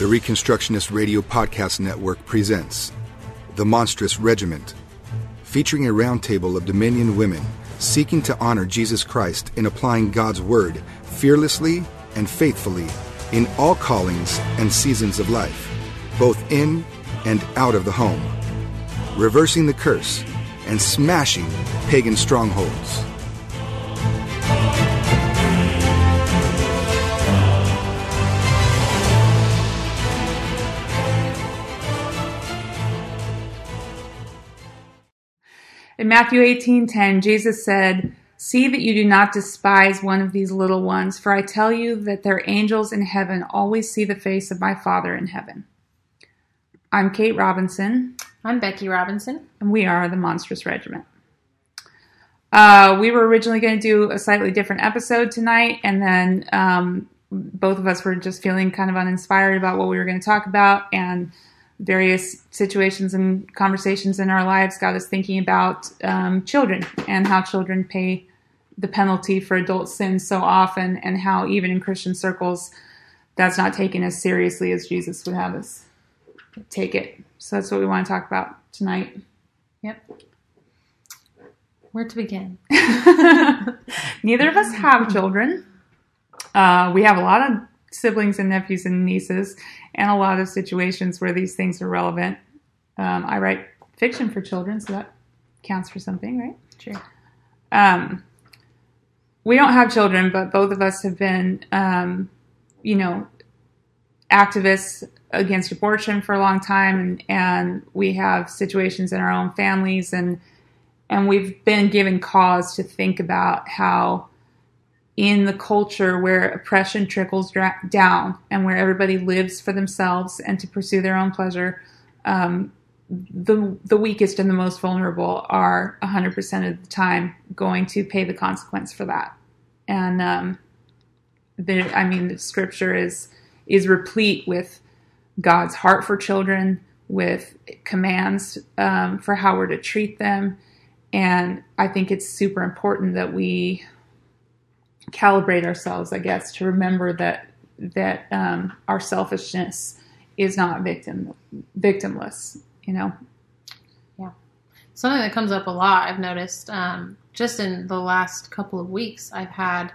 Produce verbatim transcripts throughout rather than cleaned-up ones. The Reconstructionist Radio Podcast Network presents The Monstrous Regiment, featuring a roundtable of Dominion women seeking to honor Jesus Christ in applying God's Word fearlessly and faithfully in all callings and seasons of life, both in and out of the home, reversing the curse and smashing pagan strongholds. In Matthew eighteen ten, Jesus said, "See that you do not despise one of these little ones, for I tell you that their angels in heaven always see the face of my Father in heaven." I'm Kate Robinson. I'm Becky Robinson. And we are the Monstrous Regiment. Uh, we were originally going to do a slightly different episode tonight, and then um, both of us were just feeling kind of uninspired about what we were going to talk about, and various situations and conversations in our lives got us thinking about um, children and how children pay the penalty for adult sins so often, and how even in Christian circles, that's not taken as seriously as Jesus would have us take it. So that's what we want to talk about tonight. Yep. Where to begin? Neither of us have children. Uh, we have a lot of siblings and nephews and nieces, and a lot of situations where these things are relevant. Um, I write fiction for children, so that counts for something, right? Sure. Um, we don't have children, but both of us have been, um, you know, activists against abortion for a long time, and, and we have situations in our own families, and and we've been given cause to think about how, in the culture where oppression trickles dra- down and where everybody lives for themselves and to pursue their own pleasure, um, the the weakest and the most vulnerable are one hundred percent of the time going to pay the consequence for that. And um, the, I mean, the scripture is is replete with God's heart for children, with commands um, for how we're to treat them. And I think it's super important that we calibrate ourselves, I guess, to remember that that um, our selfishness is not victim victimless, you know? Yeah. Something that comes up a lot, I've noticed, um, just in the last couple of weeks, I've had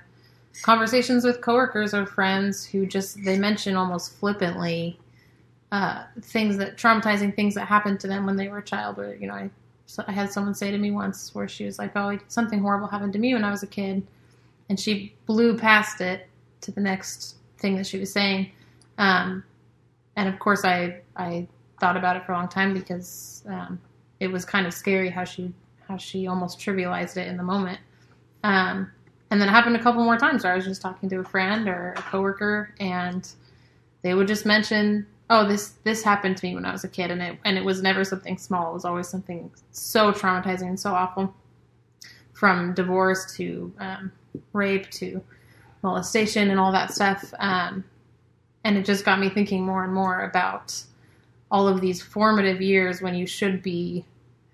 conversations with coworkers or friends who just, they mention almost flippantly uh, things that, traumatizing things that happened to them when they were a child. Or, you know, I, so I had someone say to me once where she was like, "Oh, something horrible happened to me when I was a kid." And she blew past it to the next thing that she was saying. Um, and, of course, I I thought about it for a long time because um, it was kind of scary how she how she almost trivialized it in the moment. Um, and then it happened a couple more times where I was just talking to a friend or a coworker, and they would just mention, "Oh, this this happened to me when I was a kid," and it, and it was never something small. It was always something so traumatizing and so awful, from divorce to Um, rape to molestation and all that stuff. Um, and it just got me thinking more and more about all of these formative years when you should be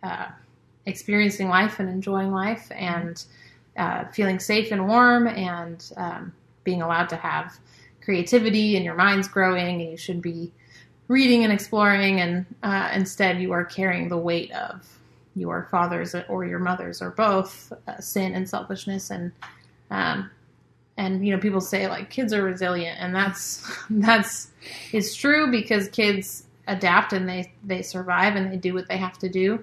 uh, experiencing life and enjoying life and uh, feeling safe and warm and um, being allowed to have creativity and your mind's growing and you should be reading and exploring. And uh, instead you are carrying the weight of your father's or your mother's or both uh, sin and selfishness. And Um, and, you know, people say, like, kids are resilient, and that's, that's, it's true because kids adapt and they, they survive and they do what they have to do.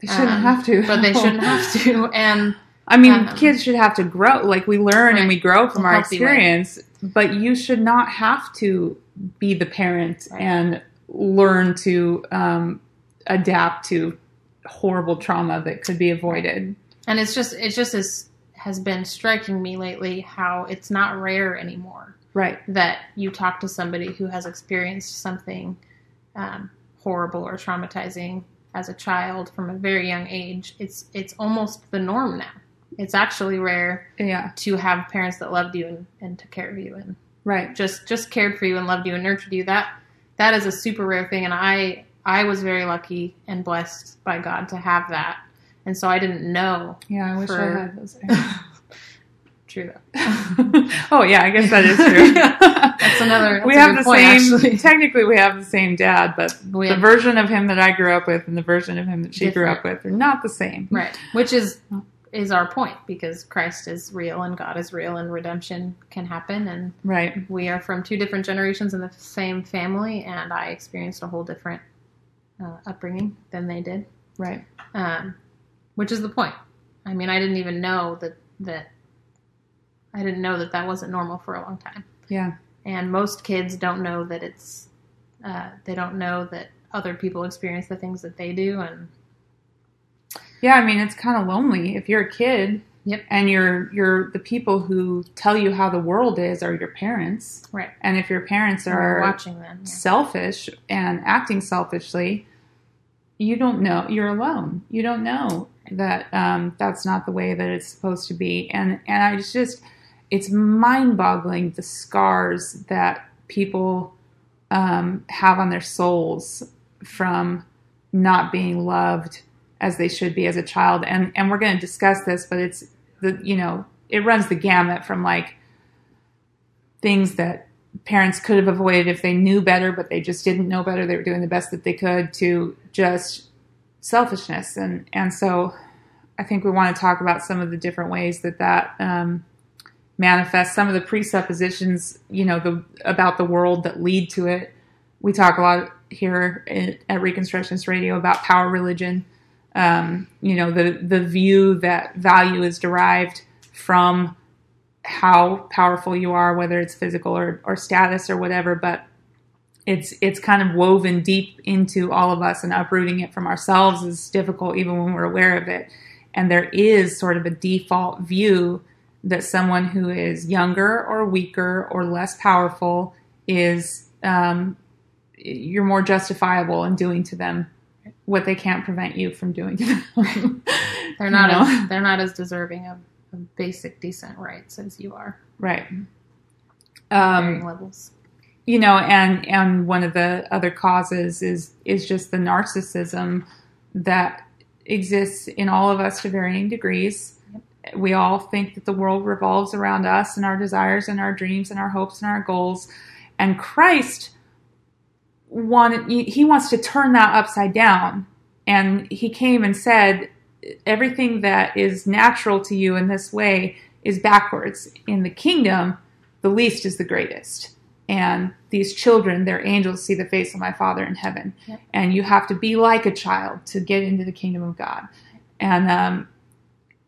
They shouldn't um, have to. But they shouldn't have to. And I mean, um, kids should have to grow. Like, we learn right. and we grow from our experience, way. But you should not have to be the parent right. and learn to um, adapt to horrible trauma that could be avoided. And it's just, it's just this, has been striking me lately how it's not rare anymore. Right. That you talk to somebody who has experienced something um, horrible or traumatizing as a child from a very young age. It's it's almost the norm now. It's actually rare yeah. to have parents that loved you and, and took care of you and right. just just cared for you and loved you and nurtured you. That that is a super rare thing, and I I was very lucky and blessed by God to have that. And so I didn't know. Yeah, I wish for... I had those. True, though. Oh, yeah, I guess that is true. That's another another. We have the point, same. Actually. Technically, we have the same dad, but we the version of him that I grew up with and the version of him that she different. grew up with are not the same. Right, which is is our point, because Christ is real and God is real and redemption can happen. And right, we are from two different generations in the same family, and I experienced a whole different uh, upbringing than they did. Right, um, which is the point. I mean, I didn't even know that that. I didn't know that that wasn't normal for a long time. Yeah. And most kids don't know that it's, uh, they don't know that other people experience the things that they do. And yeah, I mean, it's kind of lonely if you're a kid. Yep. And you're, you're the people who tell you how the world is are your parents. Right. And if your parents are watching them, yeah. selfish and acting selfishly, you don't know. You're alone. You don't know that um, that's not the way that it's supposed to be. And, and I just... It's mind-boggling the scars that people um, have on their souls from not being loved as they should be as a child. And and we're going to discuss this, but it's the you know it runs the gamut from like things that parents could have avoided if they knew better, but they just didn't know better. They were doing the best that they could, to just selfishness. And and so I think we want to talk about some of the different ways that that. Um, manifest some of the presuppositions, you know, the, about the world that lead to it. We talk a lot here at, at Reconstructionist Radio about power religion. Um, you know, the, the view that value is derived from how powerful you are, whether it's physical or, or status or whatever, but it's, it's kind of woven deep into all of us, and uprooting it from ourselves is difficult even when we're aware of it. And there is sort of a default view that someone who is younger or weaker or less powerful is, um, you're more justifiable in doing to them what they can't prevent you from doing to them. They're not, you know? as, they're not as deserving of, of basic decent rights as you are. Right. Um, levels. You know, and, and one of the other causes is, is just the narcissism that exists in all of us to varying degrees. We all think that the world revolves around us and our desires and our dreams and our hopes and our goals. And Christ wanted, he wants to turn that upside down. And he came and said, everything that is natural to you in this way is backwards. In the kingdom, the least is the greatest. And these children, their angels, see the face of my Father in heaven. Yep. And you have to be like a child to get into the kingdom of God. And, um,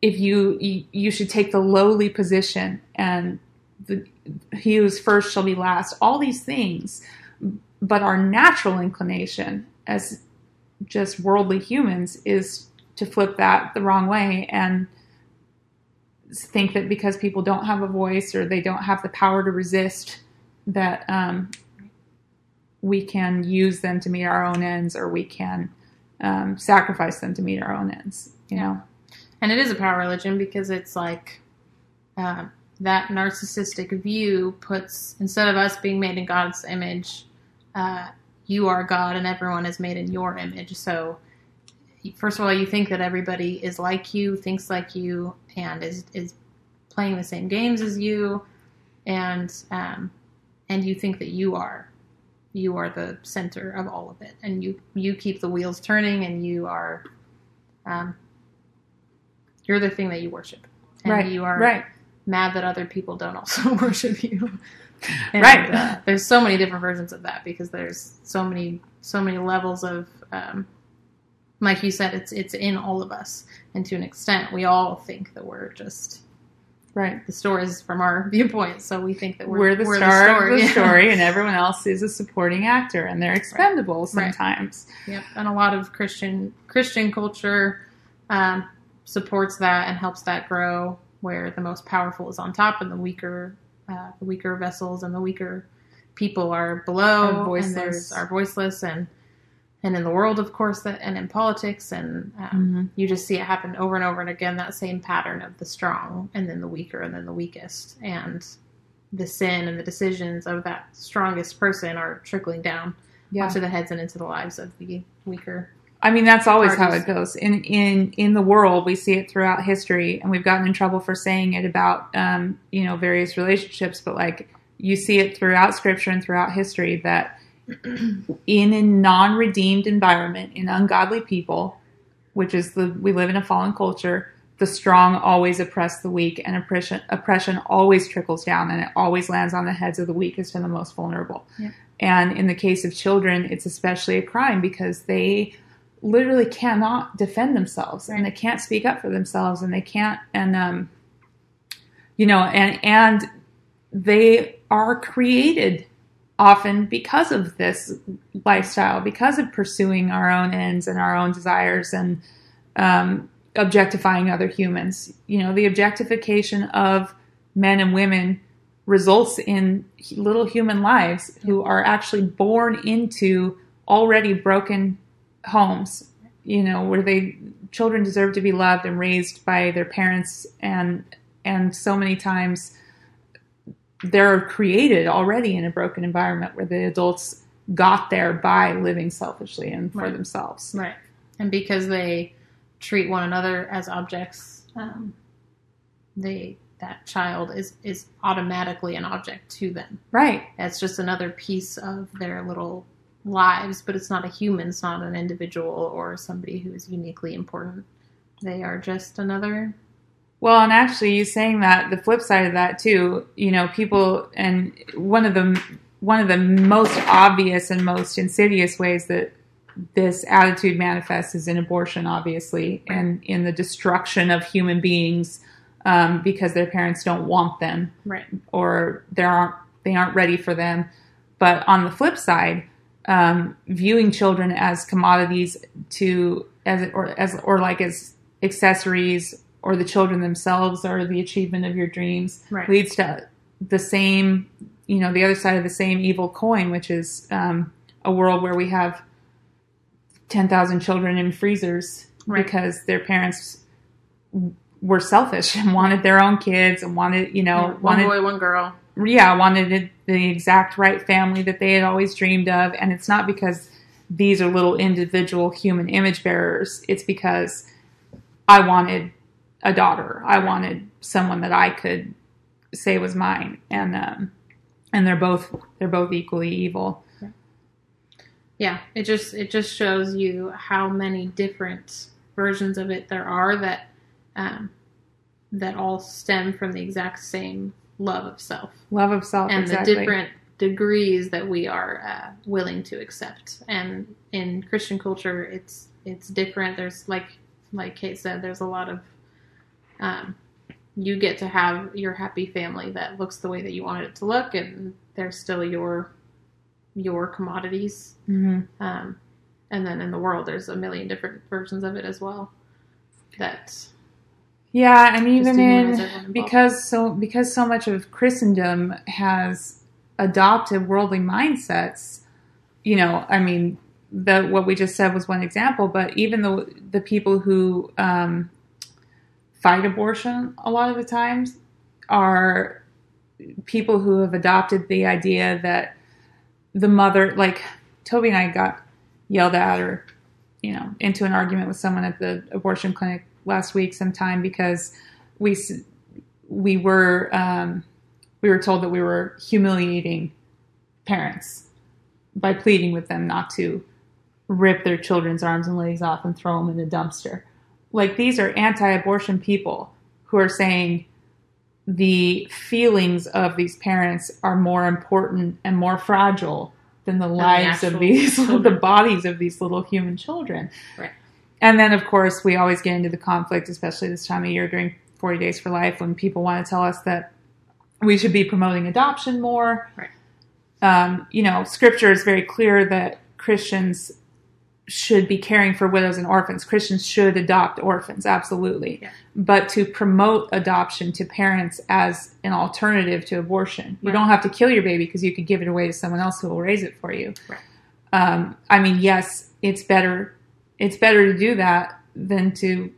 If you, you should take the lowly position, and the, he who's first shall be last, all these things. But our natural inclination as just worldly humans is to flip that the wrong way and think that because people don't have a voice or they don't have the power to resist, that um, we can use them to meet our own ends, or we can um, sacrifice them to meet our own ends, you yeah. know? And it is a power religion, because it's like uh, that narcissistic view puts, instead of us being made in God's image, uh, you are God and everyone is made in your image. So first of all, you think that everybody is like you, thinks like you, and is, is playing the same games as you. And, um, and you think that you are, you are the center of all of it. And you, you keep the wheels turning, and you are... Um, You're the thing that you worship. And right, you are right. mad that other people don't also worship you. And, right. Uh, there's so many different versions of that, because there's so many so many levels of, um, like you said, it's it's in all of us. And to an extent, we all think that we're just... Right. The story is from our viewpoint, so we think that we're, we're the we're star the story. of the story, and everyone else is a supporting actor, and they're expendable right. sometimes. Right. Yep, and a lot of Christian Christian culture... Um, supports that and helps that grow, where the most powerful is on top and the weaker uh, the weaker vessels and the weaker people are below, and there's are voiceless, and and in the world, of course, that, and in politics, and um, mm-hmm. you just see it happen over and over and again, that same pattern of the strong and then the weaker and then the weakest, and the sin and the decisions of that strongest person are trickling down yeah. onto the heads and into the lives of the weaker. I mean, that's always how it goes. In in in the world, we see it throughout history, and we've gotten in trouble for saying it about, um, you know, various relationships, but like you see it throughout Scripture and throughout history that in a non-redeemed environment, in ungodly people, which is the, we live in a fallen culture, the strong always oppress the weak, and oppression, oppression always trickles down, and it always lands on the heads of the weakest and the most vulnerable. Yeah. And in the case of children, it's especially a crime because they literally cannot defend themselves, right. and they can't speak up for themselves, and they can't, and, um, you know, and, and they are created often because of this lifestyle, because of pursuing our own ends and our own desires and, um, objectifying other humans. You know, the objectification of men and women results in little human lives who are actually born into already broken homes, you know, where they children deserve to be loved and raised by their parents, and and so many times they're created already in a broken environment where the adults got there by living selfishly and for right. themselves. Right. And because they treat one another as objects, um, they that child is, is automatically an object to them. Right. That's just another piece of their little lives, but it's not a human, it's not an individual or somebody who is uniquely important. They are just another. Well, and actually you saying that, the flip side of that too, you know, people, and one of the, one of the most obvious and most insidious ways that this attitude manifests is in abortion, obviously, right. and in the destruction of human beings um, because their parents don't want them, right. or they aren't they aren't ready for them. But on the flip side, um, viewing children as commodities to as or as or like as accessories, or the children themselves or the achievement of your dreams, right. leads to the same, you know, the other side of the same evil coin, which is um, a world where we have ten thousand children in freezers right. because their parents w- were selfish and wanted their own kids and wanted, you know, yeah, one wanted, boy, one girl. Yeah. Wanted the exact right family that they had always dreamed of. And it's not because these are little individual human image bearers. It's because I wanted a daughter. I wanted someone that I could say was mine. And, um, and they're both, they're both equally evil. Yeah, it just it just shows you how many different versions of it there are that um, that all stem from the exact same love of self. Love of self, and exactly. the different degrees that we are uh, willing to accept. And in Christian culture, it's it's different. There's like like Kate said, there's a lot of um, you get to have your happy family that looks the way that you wanted it to look, and they're still your your commodities. Mm-hmm. Um, and then in the world, there's a million different versions of it as well. That. Yeah. And even in, because so, because so much of Christendom has adopted worldly mindsets, you know, I mean, the, what we just said was one example, but even the, the people who, um, fight abortion a lot of the times are people who have adopted the idea that the mother, like Toby and I got yelled at or, you know, into an argument with someone at the abortion clinic last week sometime because we, we were, um, we were told that we were humiliating parents by pleading with them not to rip their children's arms and legs off and throw them in the dumpster. Like, these are anti-abortion people who are saying the feelings of these parents are more important and more fragile than the lives of these, the bodies of these little human children. Right. And then, of course, we always get into the conflict, especially this time of year during forty Days for Life, when people want to tell us that we should be promoting adoption more. Right. Um, you know, Scripture is very clear that Christians should be caring for widows and orphans. Christians should adopt orphans, absolutely. Yeah. But to promote adoption to parents as an alternative to abortion. Right. You don't have to kill your baby because you could give it away to someone else who will raise it for you. Right. Um, I mean, yes, it's better it's better to do that than to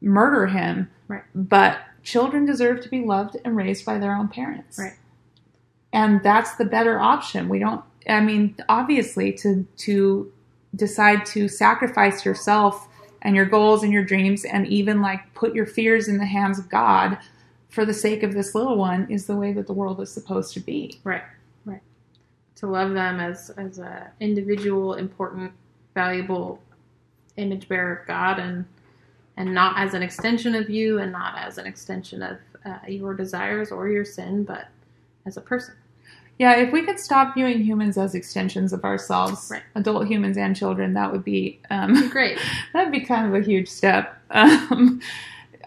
murder him. Right. But children deserve to be loved and raised by their own parents. Right. And that's the better option. We don't, I mean, obviously to to decide to sacrifice yourself and your goals and your dreams and even like put your fears in the hands of God for the sake of this little one is the way that the world is supposed to be. Right, right. To love them as as a individual, important, valuable image bearer of God, and and not as an extension of you, and not as an extension of uh, your desires or your sin, but as a person. Yeah, if we could stop viewing humans as extensions of ourselves, right. Adult humans and children, that would be um, great. That would be kind of a huge step. Um,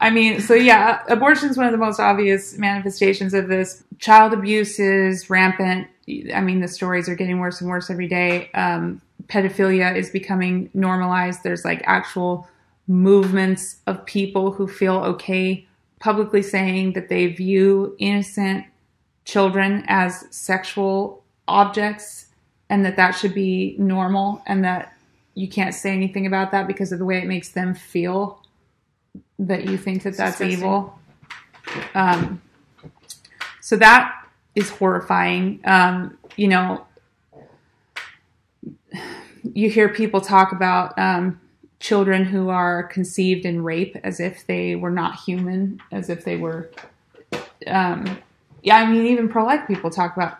I mean, so yeah, abortion is one of the most obvious manifestations of this. Child abuse is rampant. I mean, the stories are getting worse and worse every day. Um, pedophilia is becoming normalized. There's like actual movements of people who feel okay publicly saying that they view innocent children as sexual objects, and that that should be normal, and that you can't say anything about that because of the way it makes them feel, that you think that that's evil. Um, so that is horrifying. Um, you know, you hear people talk about um, children who are conceived in rape as if they were not human, as if they were... Um, Yeah, I mean, even pro-life people talk about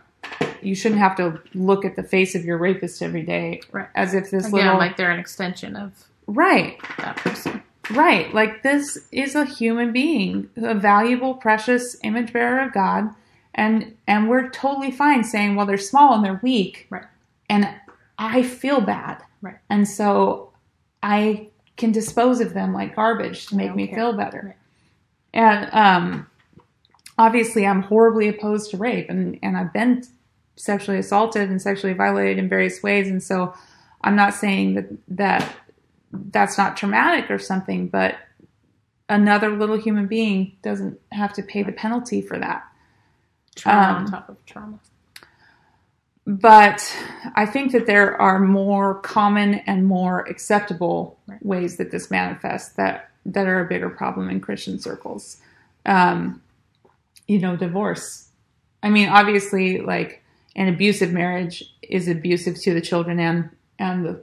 you shouldn't have to look at the face of your rapist every day, right. As if this Again, little... like they're an extension of right. that person. Right. Like, this is a human being, a valuable, precious image bearer of God, and and we're totally fine saying, well, they're small and they're weak, right. and I feel bad, right. and so I can dispose of them like garbage to make me care. feel better. Right. And... um. Obviously, I'm horribly opposed to rape, and, and I've been sexually assaulted and sexually violated in various ways, and so I'm not saying that, that that's not traumatic or something, but another little human being doesn't have to pay the penalty for that. Trauma um, on top of trauma. But I think that there are more common and more acceptable right. ways that this manifests that, that are a bigger problem in Christian circles. Um You know, divorce. I mean, obviously, like, an abusive marriage is abusive to the children and, and the,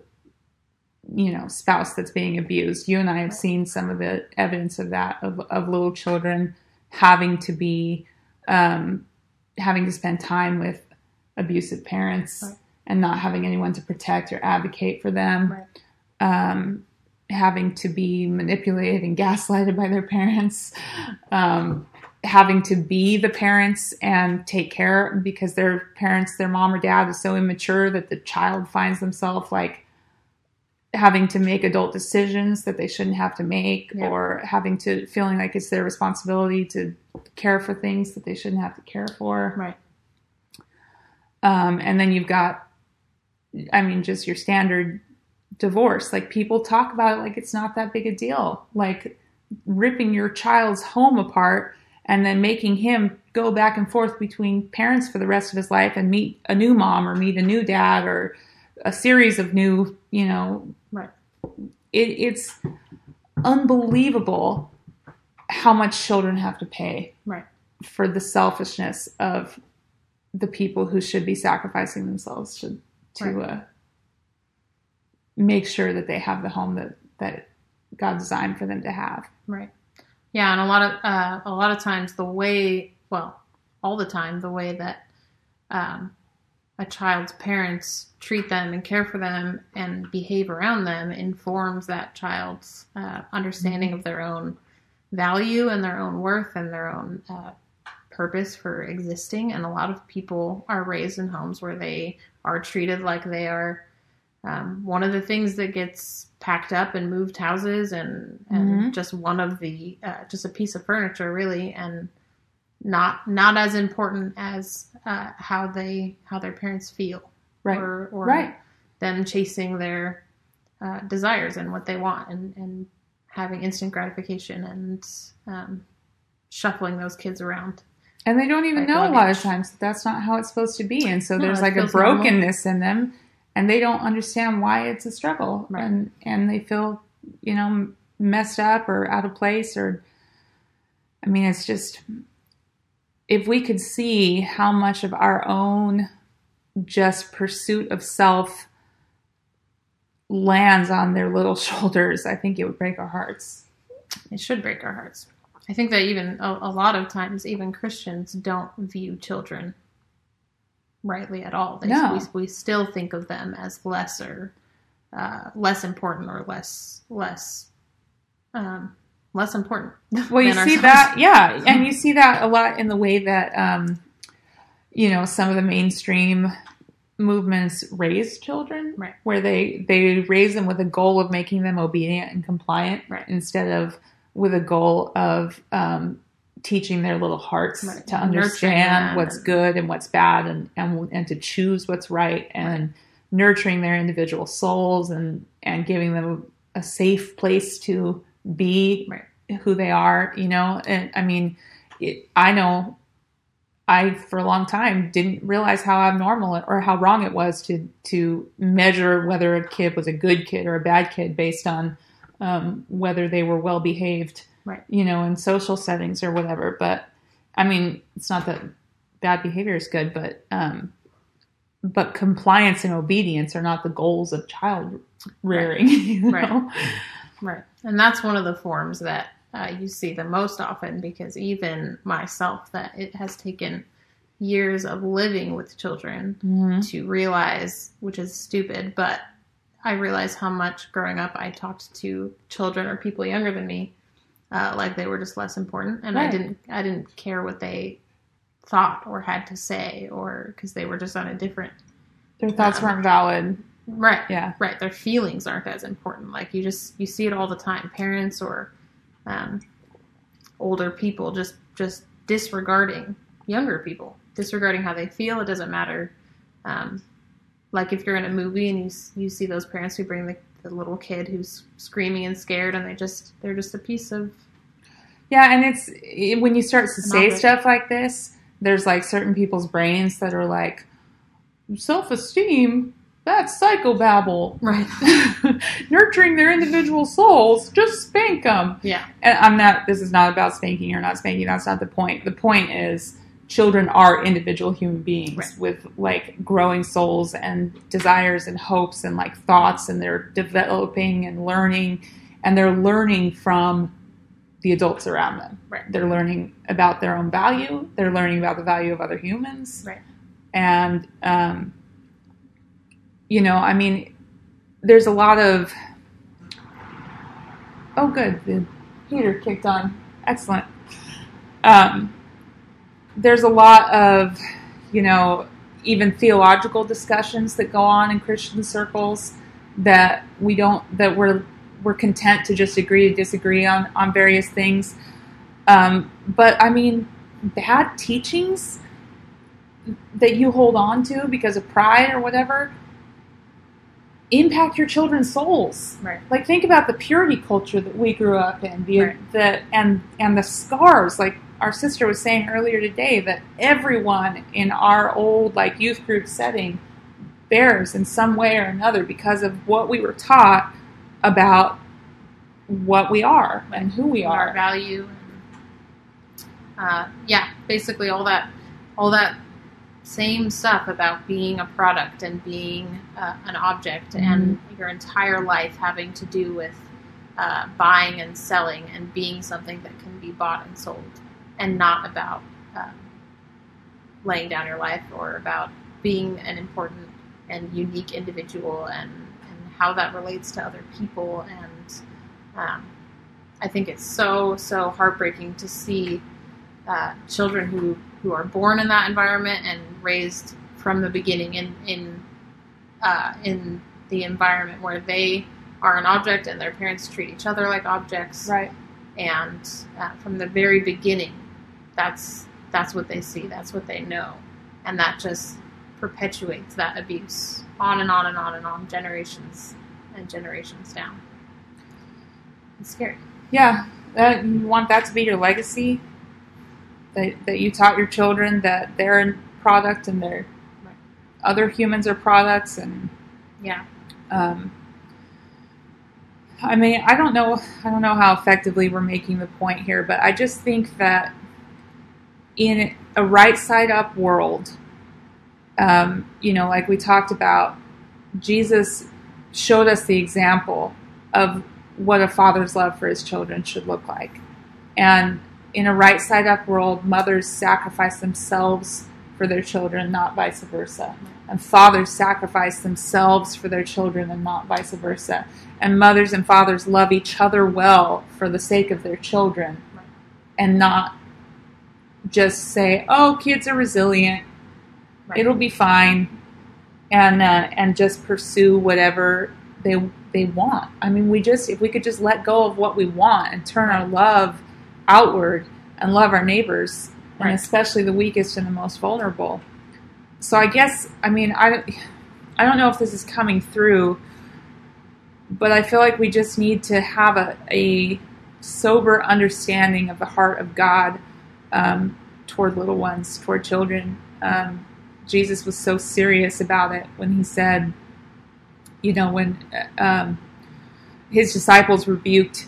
you know, spouse that's being abused. You and I have seen some of the evidence of that, of, of little children having to be, um, having to spend time with abusive parents right. and not having anyone to protect or advocate for them, right. um, having to be manipulated and gaslighted by their parents, um, having to be the parents and take care because their parents, their mom or dad is so immature that the child finds themselves like having to make adult decisions that they shouldn't have to make yeah. or having to feeling like it's their responsibility to care for things that they shouldn't have to care for. Right. Um, and then you've got, I mean, just your standard divorce. Like, people talk about it like it's not that big a deal, like ripping your child's home apart and then making him go back and forth between parents for the rest of his life and meet a new mom or meet a new dad or a series of new, you know, right. it, it's unbelievable how much children have to pay right. for the selfishness of the people who should be sacrificing themselves to, to right. uh, make sure that they have the home that, that God designed for them to have. Right. Yeah, and a lot of uh, a lot of times the way, well, all the time, the way that um, a child's parents treat them and care for them and behave around them informs that child's uh, understanding of their own value and their own worth and their own uh, purpose for existing. And a lot of people are raised in homes where they are treated like they are. Um, one of the things that gets packed up and moved houses and, and mm-hmm. just one of the, uh, just a piece of furniture really, and not, not as important as, uh, how they, how their parents feel right. or, or right. them chasing their, uh, desires and what they want and, and having instant gratification and, um, shuffling those kids around. And they don't even know luggage. A lot of times that that's not how it's supposed to be. And so no, there's like a brokenness normal. In them. And they don't understand why it's a struggle, right. and and they feel, you know, messed up or out of place. Or, I mean, it's just, if we could see how much of our own just pursuit of self lands on their little shoulders, I think it would break our hearts. It should break our hearts. I think that even a, a lot of times, even Christians don't view children rightly at all. They, no. we, we still think of them as lesser, uh, less important, or less less um, less important. Well, you see ourselves. That, yeah, and you see that a lot in the way that um, you know, some of the mainstream movements raise children, right? Where they they raise them with a goal of making them obedient and compliant, right? Instead of with a goal of um, teaching their little hearts, right, to understand what's good and what's bad, and, and and to choose what's right, and nurturing their individual souls, and, and giving them a safe place to be, right, who they are, you know? And I mean, it, I know I, for a long time, didn't realize how abnormal or how wrong it was to, to measure whether a kid was a good kid or a bad kid based on Um, whether they were well behaved, right, you know, in social settings or whatever. But I mean, it's not that bad behavior is good, but um, but compliance and obedience are not the goals of child rearing, right. You know? Right, right. And that's one of the forms that uh, you see the most often, because even myself, that it has taken years of living with children, mm-hmm, to realize, which is stupid, but I realized how much growing up I talked to children or people younger than me, uh, like they were just less important, and right, I didn't I didn't care what they thought or had to say, or because they were just on a different. Their thoughts um, weren't valid, right? Yeah, right. Their feelings aren't as important. Like you just you see it all the time. Parents or um, older people just just disregarding younger people, disregarding how they feel. It doesn't matter. Um, Like if you're in a movie and you you see those parents who bring the, the little kid who's screaming and scared, and they just they're just a piece of, yeah. And it's it, when you start to say stuff like this, there's like certain people's brains that are like, self-esteem, that's psychobabble, right? Nurturing their individual souls, just spank them. Yeah. And I'm not. This is not about spanking or not spanking. That's not the point. The point is, children are individual human beings, right, with like growing souls and desires and hopes and like thoughts, and they're developing and learning, and they're learning from the adults around them. Right. They're learning about their own value. They're learning about the value of other humans. Right. And, um, you know, I mean, there's a lot of, oh good, the heater kicked on. Excellent. Um, There's a lot of, you know, even theological discussions that go on in Christian circles that we don't, that we're, we're content to just agree to disagree on, on various things. Um, but I mean, bad teachings that you hold on to because of pride or whatever impact your children's souls. Right. Like think about the purity culture that we grew up in, the, right, the and, and the scars, like, our sister was saying earlier today that everyone in our old like youth group setting bears in some way or another because of what we were taught about what we are and who we are. Our value. Uh, yeah, basically all that, all that same stuff about being a product and being uh, an object, mm-hmm, and your entire life having to do with uh, buying and selling and being something that can be bought and sold. And not about um, laying down your life, or about being an important and unique individual, and, and how that relates to other people. And um, I think it's so, so heartbreaking to see uh, children who, who are born in that environment and raised from the beginning in, in, uh, in the environment where they are an object and their parents treat each other like objects. Right. And uh, from the very beginning, That's that's what they see. That's what they know, and that just perpetuates that abuse on and on and on and on, generations and generations down. It's scary. Yeah, that, you want that to be your legacy. That that you taught your children that they're a product and their right, other humans are products, and yeah. Um, I mean, I don't know. I don't know how effectively we're making the point here, but I just think that, in a right-side-up world, um, you know, like we talked about, Jesus showed us the example of what a father's love for his children should look like. And in a right-side-up world, mothers sacrifice themselves for their children, not vice versa. And fathers sacrifice themselves for their children and not vice versa. And mothers and fathers love each other well for the sake of their children and not just say, oh, kids are resilient. Right. It'll be fine. And uh, and just pursue whatever they they want. I mean, we just if we could just let go of what we want and turn right. our love outward and love our neighbors, right. and especially the weakest and the most vulnerable. So I guess, I mean, I, I don't know if this is coming through, but I feel like we just need to have a, a sober understanding of the heart of God um, toward little ones, toward children. Um, Jesus was so serious about it when he said, you know, when um, his disciples rebuked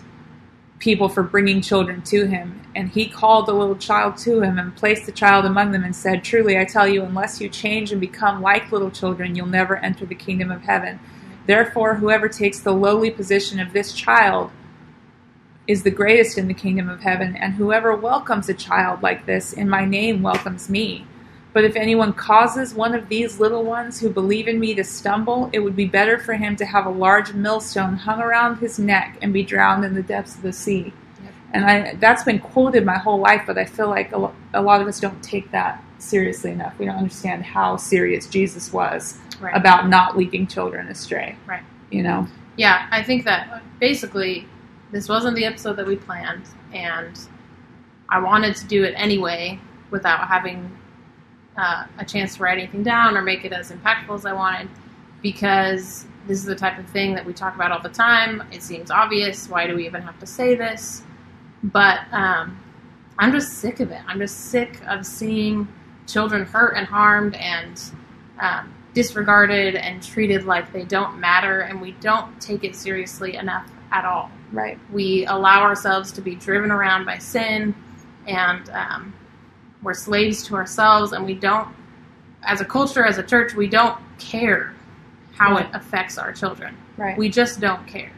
people for bringing children to him, and he called the little child to him and placed the child among them and said, truly, I tell you, unless you change and become like little children, you'll never enter the kingdom of heaven. Therefore, whoever takes the lowly position of this child is the greatest in the kingdom of heaven, and whoever welcomes a child like this in my name welcomes me. But if anyone causes one of these little ones who believe in me to stumble, it would be better for him to have a large millstone hung around his neck and be drowned in the depths of the sea. Yep. And I, that's been quoted my whole life, but I feel like a, a lot of us don't take that seriously enough. We don't understand how serious Jesus was right. about not leading children astray. Right. You know? Yeah, I think that basically this wasn't the episode that we planned, and I wanted to do it anyway without having... Uh, a chance to write anything down or make it as impactful as I wanted, because this is the type of thing that we talk about all the time. It seems obvious. Why do we even have to say this? But um, I'm just sick of it. I'm just sick of seeing children hurt and harmed and um, disregarded and treated like they don't matter, and we don't take it seriously enough at all. Right. We allow ourselves to be driven around by sin, and um we're slaves to ourselves, and we don't, as a culture, as a church, we don't care how right. it affects our children. Right. We just don't care.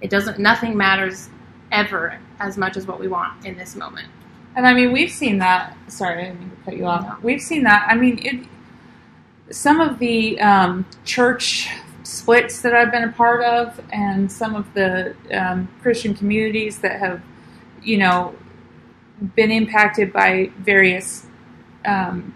It doesn't, nothing matters ever as much as what we want in this moment. And I mean, we've seen that, sorry, I didn't mean to cut you off. No. We've seen that. I mean, it, some of the um, church splits that I've been a part of, and some of the um, Christian communities that have, you know, been impacted by various, um,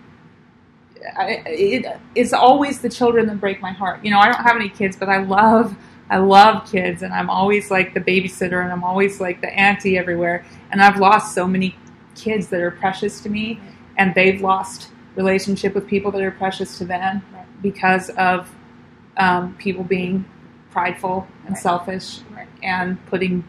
I, it, it's always the children that break my heart. You know, I don't have any kids, but I love, I love kids, and I'm always like the babysitter, and I'm always like the auntie everywhere. And I've lost so many kids that are precious to me, right. and they've lost relationship with people that are precious to them right. because of um, people being prideful and right. selfish right. and putting,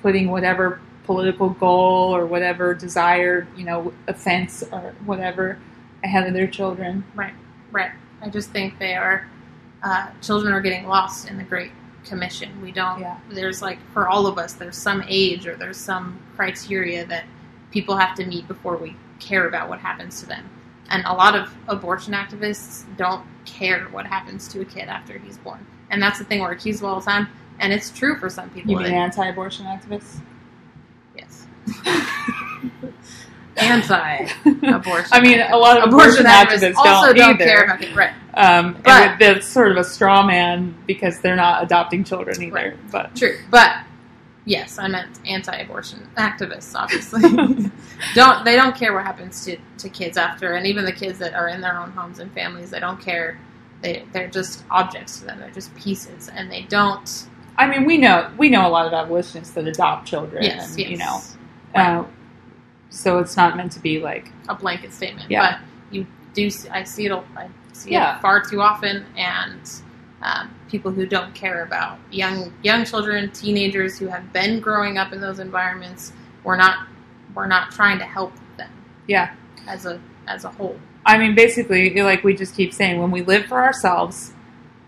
putting whatever political goal or whatever desired, you know, offense or whatever ahead of their children. Right, right. I just think they are, uh, children are getting lost in the Great Commission. We don't, yeah. there's like, for all of us, there's some age or there's some criteria that people have to meet before we care about what happens to them. And a lot of abortion activists don't care what happens to a kid after he's born. And that's the thing we're accused of all the time. And it's true for some people. You mean anti-abortion activists? Anti-abortion. I mean, a lot of abortion, abortion activists, activists also don't, don't either. care about it, right? Um, but, and they're sort of a straw man because they're not adopting children either. Right. But true. But yes, I meant anti-abortion activists. Obviously, don't they don't care what happens to, to kids after, and even the kids that are in their own homes and families, they don't care. They they're just objects to them. They're just pieces, and they don't. I mean, we know we know a lot of abolitionists that adopt children. Yes, and, yes. You know. Right. Uh, so it's not meant to be like a blanket statement, yeah. but you do. See, I see it. I see yeah. it far too often, and um, people who don't care about young young children, teenagers who have been growing up in those environments. We're not. We're not trying to help them. Yeah. As a as a whole. I mean, basically, like we just keep saying, when we live for ourselves,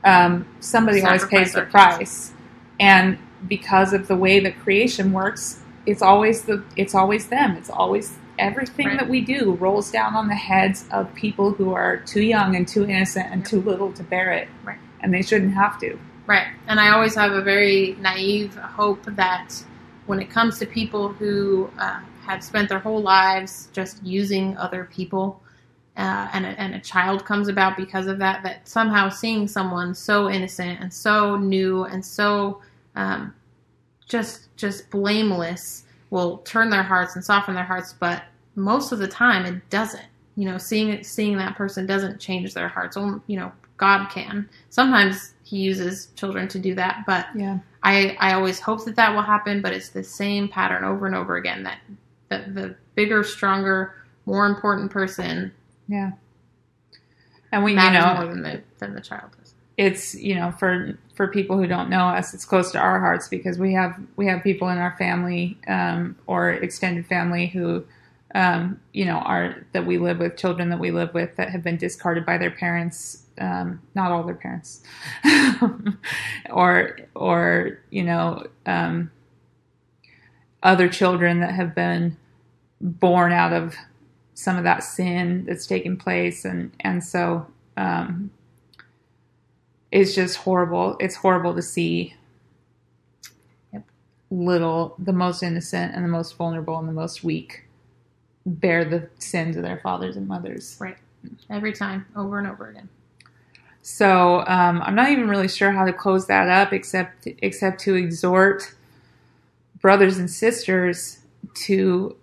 um, somebody always pays the price, and because of the way that creation works. It's always the it's always them. It's always everything right. that we do rolls down on the heads of people who are too young and too innocent and too little to bear it. Right. And they shouldn't have to. Right. And I always have a very naive hope that when it comes to people who uh, have spent their whole lives just using other people, uh, and, a, and a child comes about because of that, that somehow seeing someone so innocent and so new and so um, just just blameless will turn their hearts and soften their hearts, but most of the time it doesn't. You know, seeing seeing that person doesn't change their hearts. Only, you know, God can. Sometimes he uses children to do that, but yeah. I, I always hope that that will happen, but it's the same pattern over and over again, that, that the bigger, stronger, more important person yeah, and we, matters you know, more than the, than the child is. It's, you know, for for people who don't know us, it's close to our hearts because we have, we have people in our family um, or extended family who... Um, you know, are that we live with, children that we live with that have been discarded by their parents, um, not all their parents, or, or, you know, um, other children that have been born out of some of that sin that's taken place. And, and so, um, it's just horrible. It's horrible to see yep. little, the most innocent and the most vulnerable and the most weak bear the sins of their fathers and mothers. Right. Every time, over and over again. So um, I'm not even really sure how to close that up, except except to exhort brothers and sisters to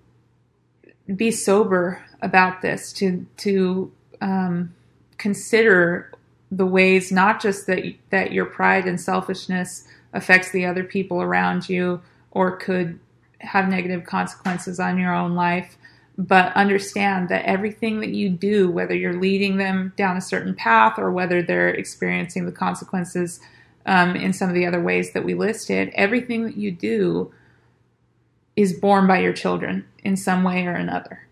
be sober about this, to to um, consider the ways, not just that that your pride and selfishness affects the other people around you or could have negative consequences on your own life, but understand that everything that you do, whether you're leading them down a certain path or whether they're experiencing the consequences um, in some of the other ways that we listed, everything that you do is borne by your children in some way or another.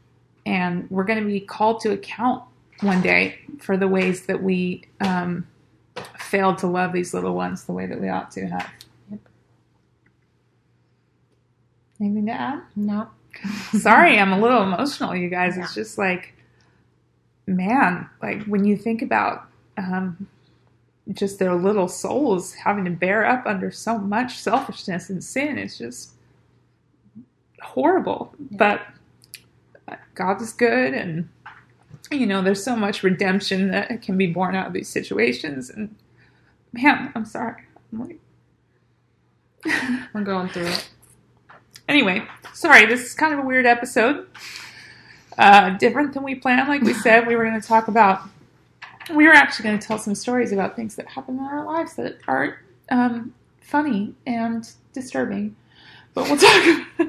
And we're going to be called to account one day for the ways that we um, failed to love these little ones the way that we ought to have. Yep. Anything to add? No. Sorry, I'm a little emotional, you guys. Yeah. It's just like, man, like when you think about um, just their little souls having to bear up under so much selfishness and sin, it's just horrible. Yeah. But God is good, and you know, there's so much redemption that can be born out of these situations. And man, I'm sorry, I'm like, I'm going through it. Anyway, sorry, this is kind of a weird episode. Uh, different than we planned. Like we said, we were going to talk about, we were actually going to tell some stories about things that happen in our lives that are um, funny and disturbing. But we'll talk,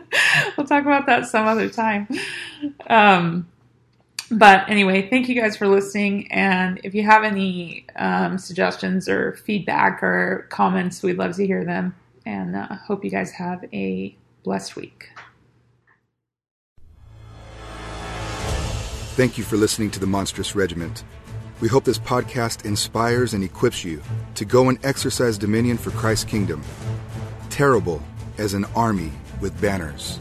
we'll talk about that some other time. Um, but anyway, thank you guys for listening. And if you have any um, suggestions or feedback or comments, we'd love to hear them. And I uh, hope you guys have a blessed week. Thank you for listening to The Monstrous Regiment. We hope this podcast inspires and equips you to go and exercise dominion for Christ's kingdom, terrible as an army with banners.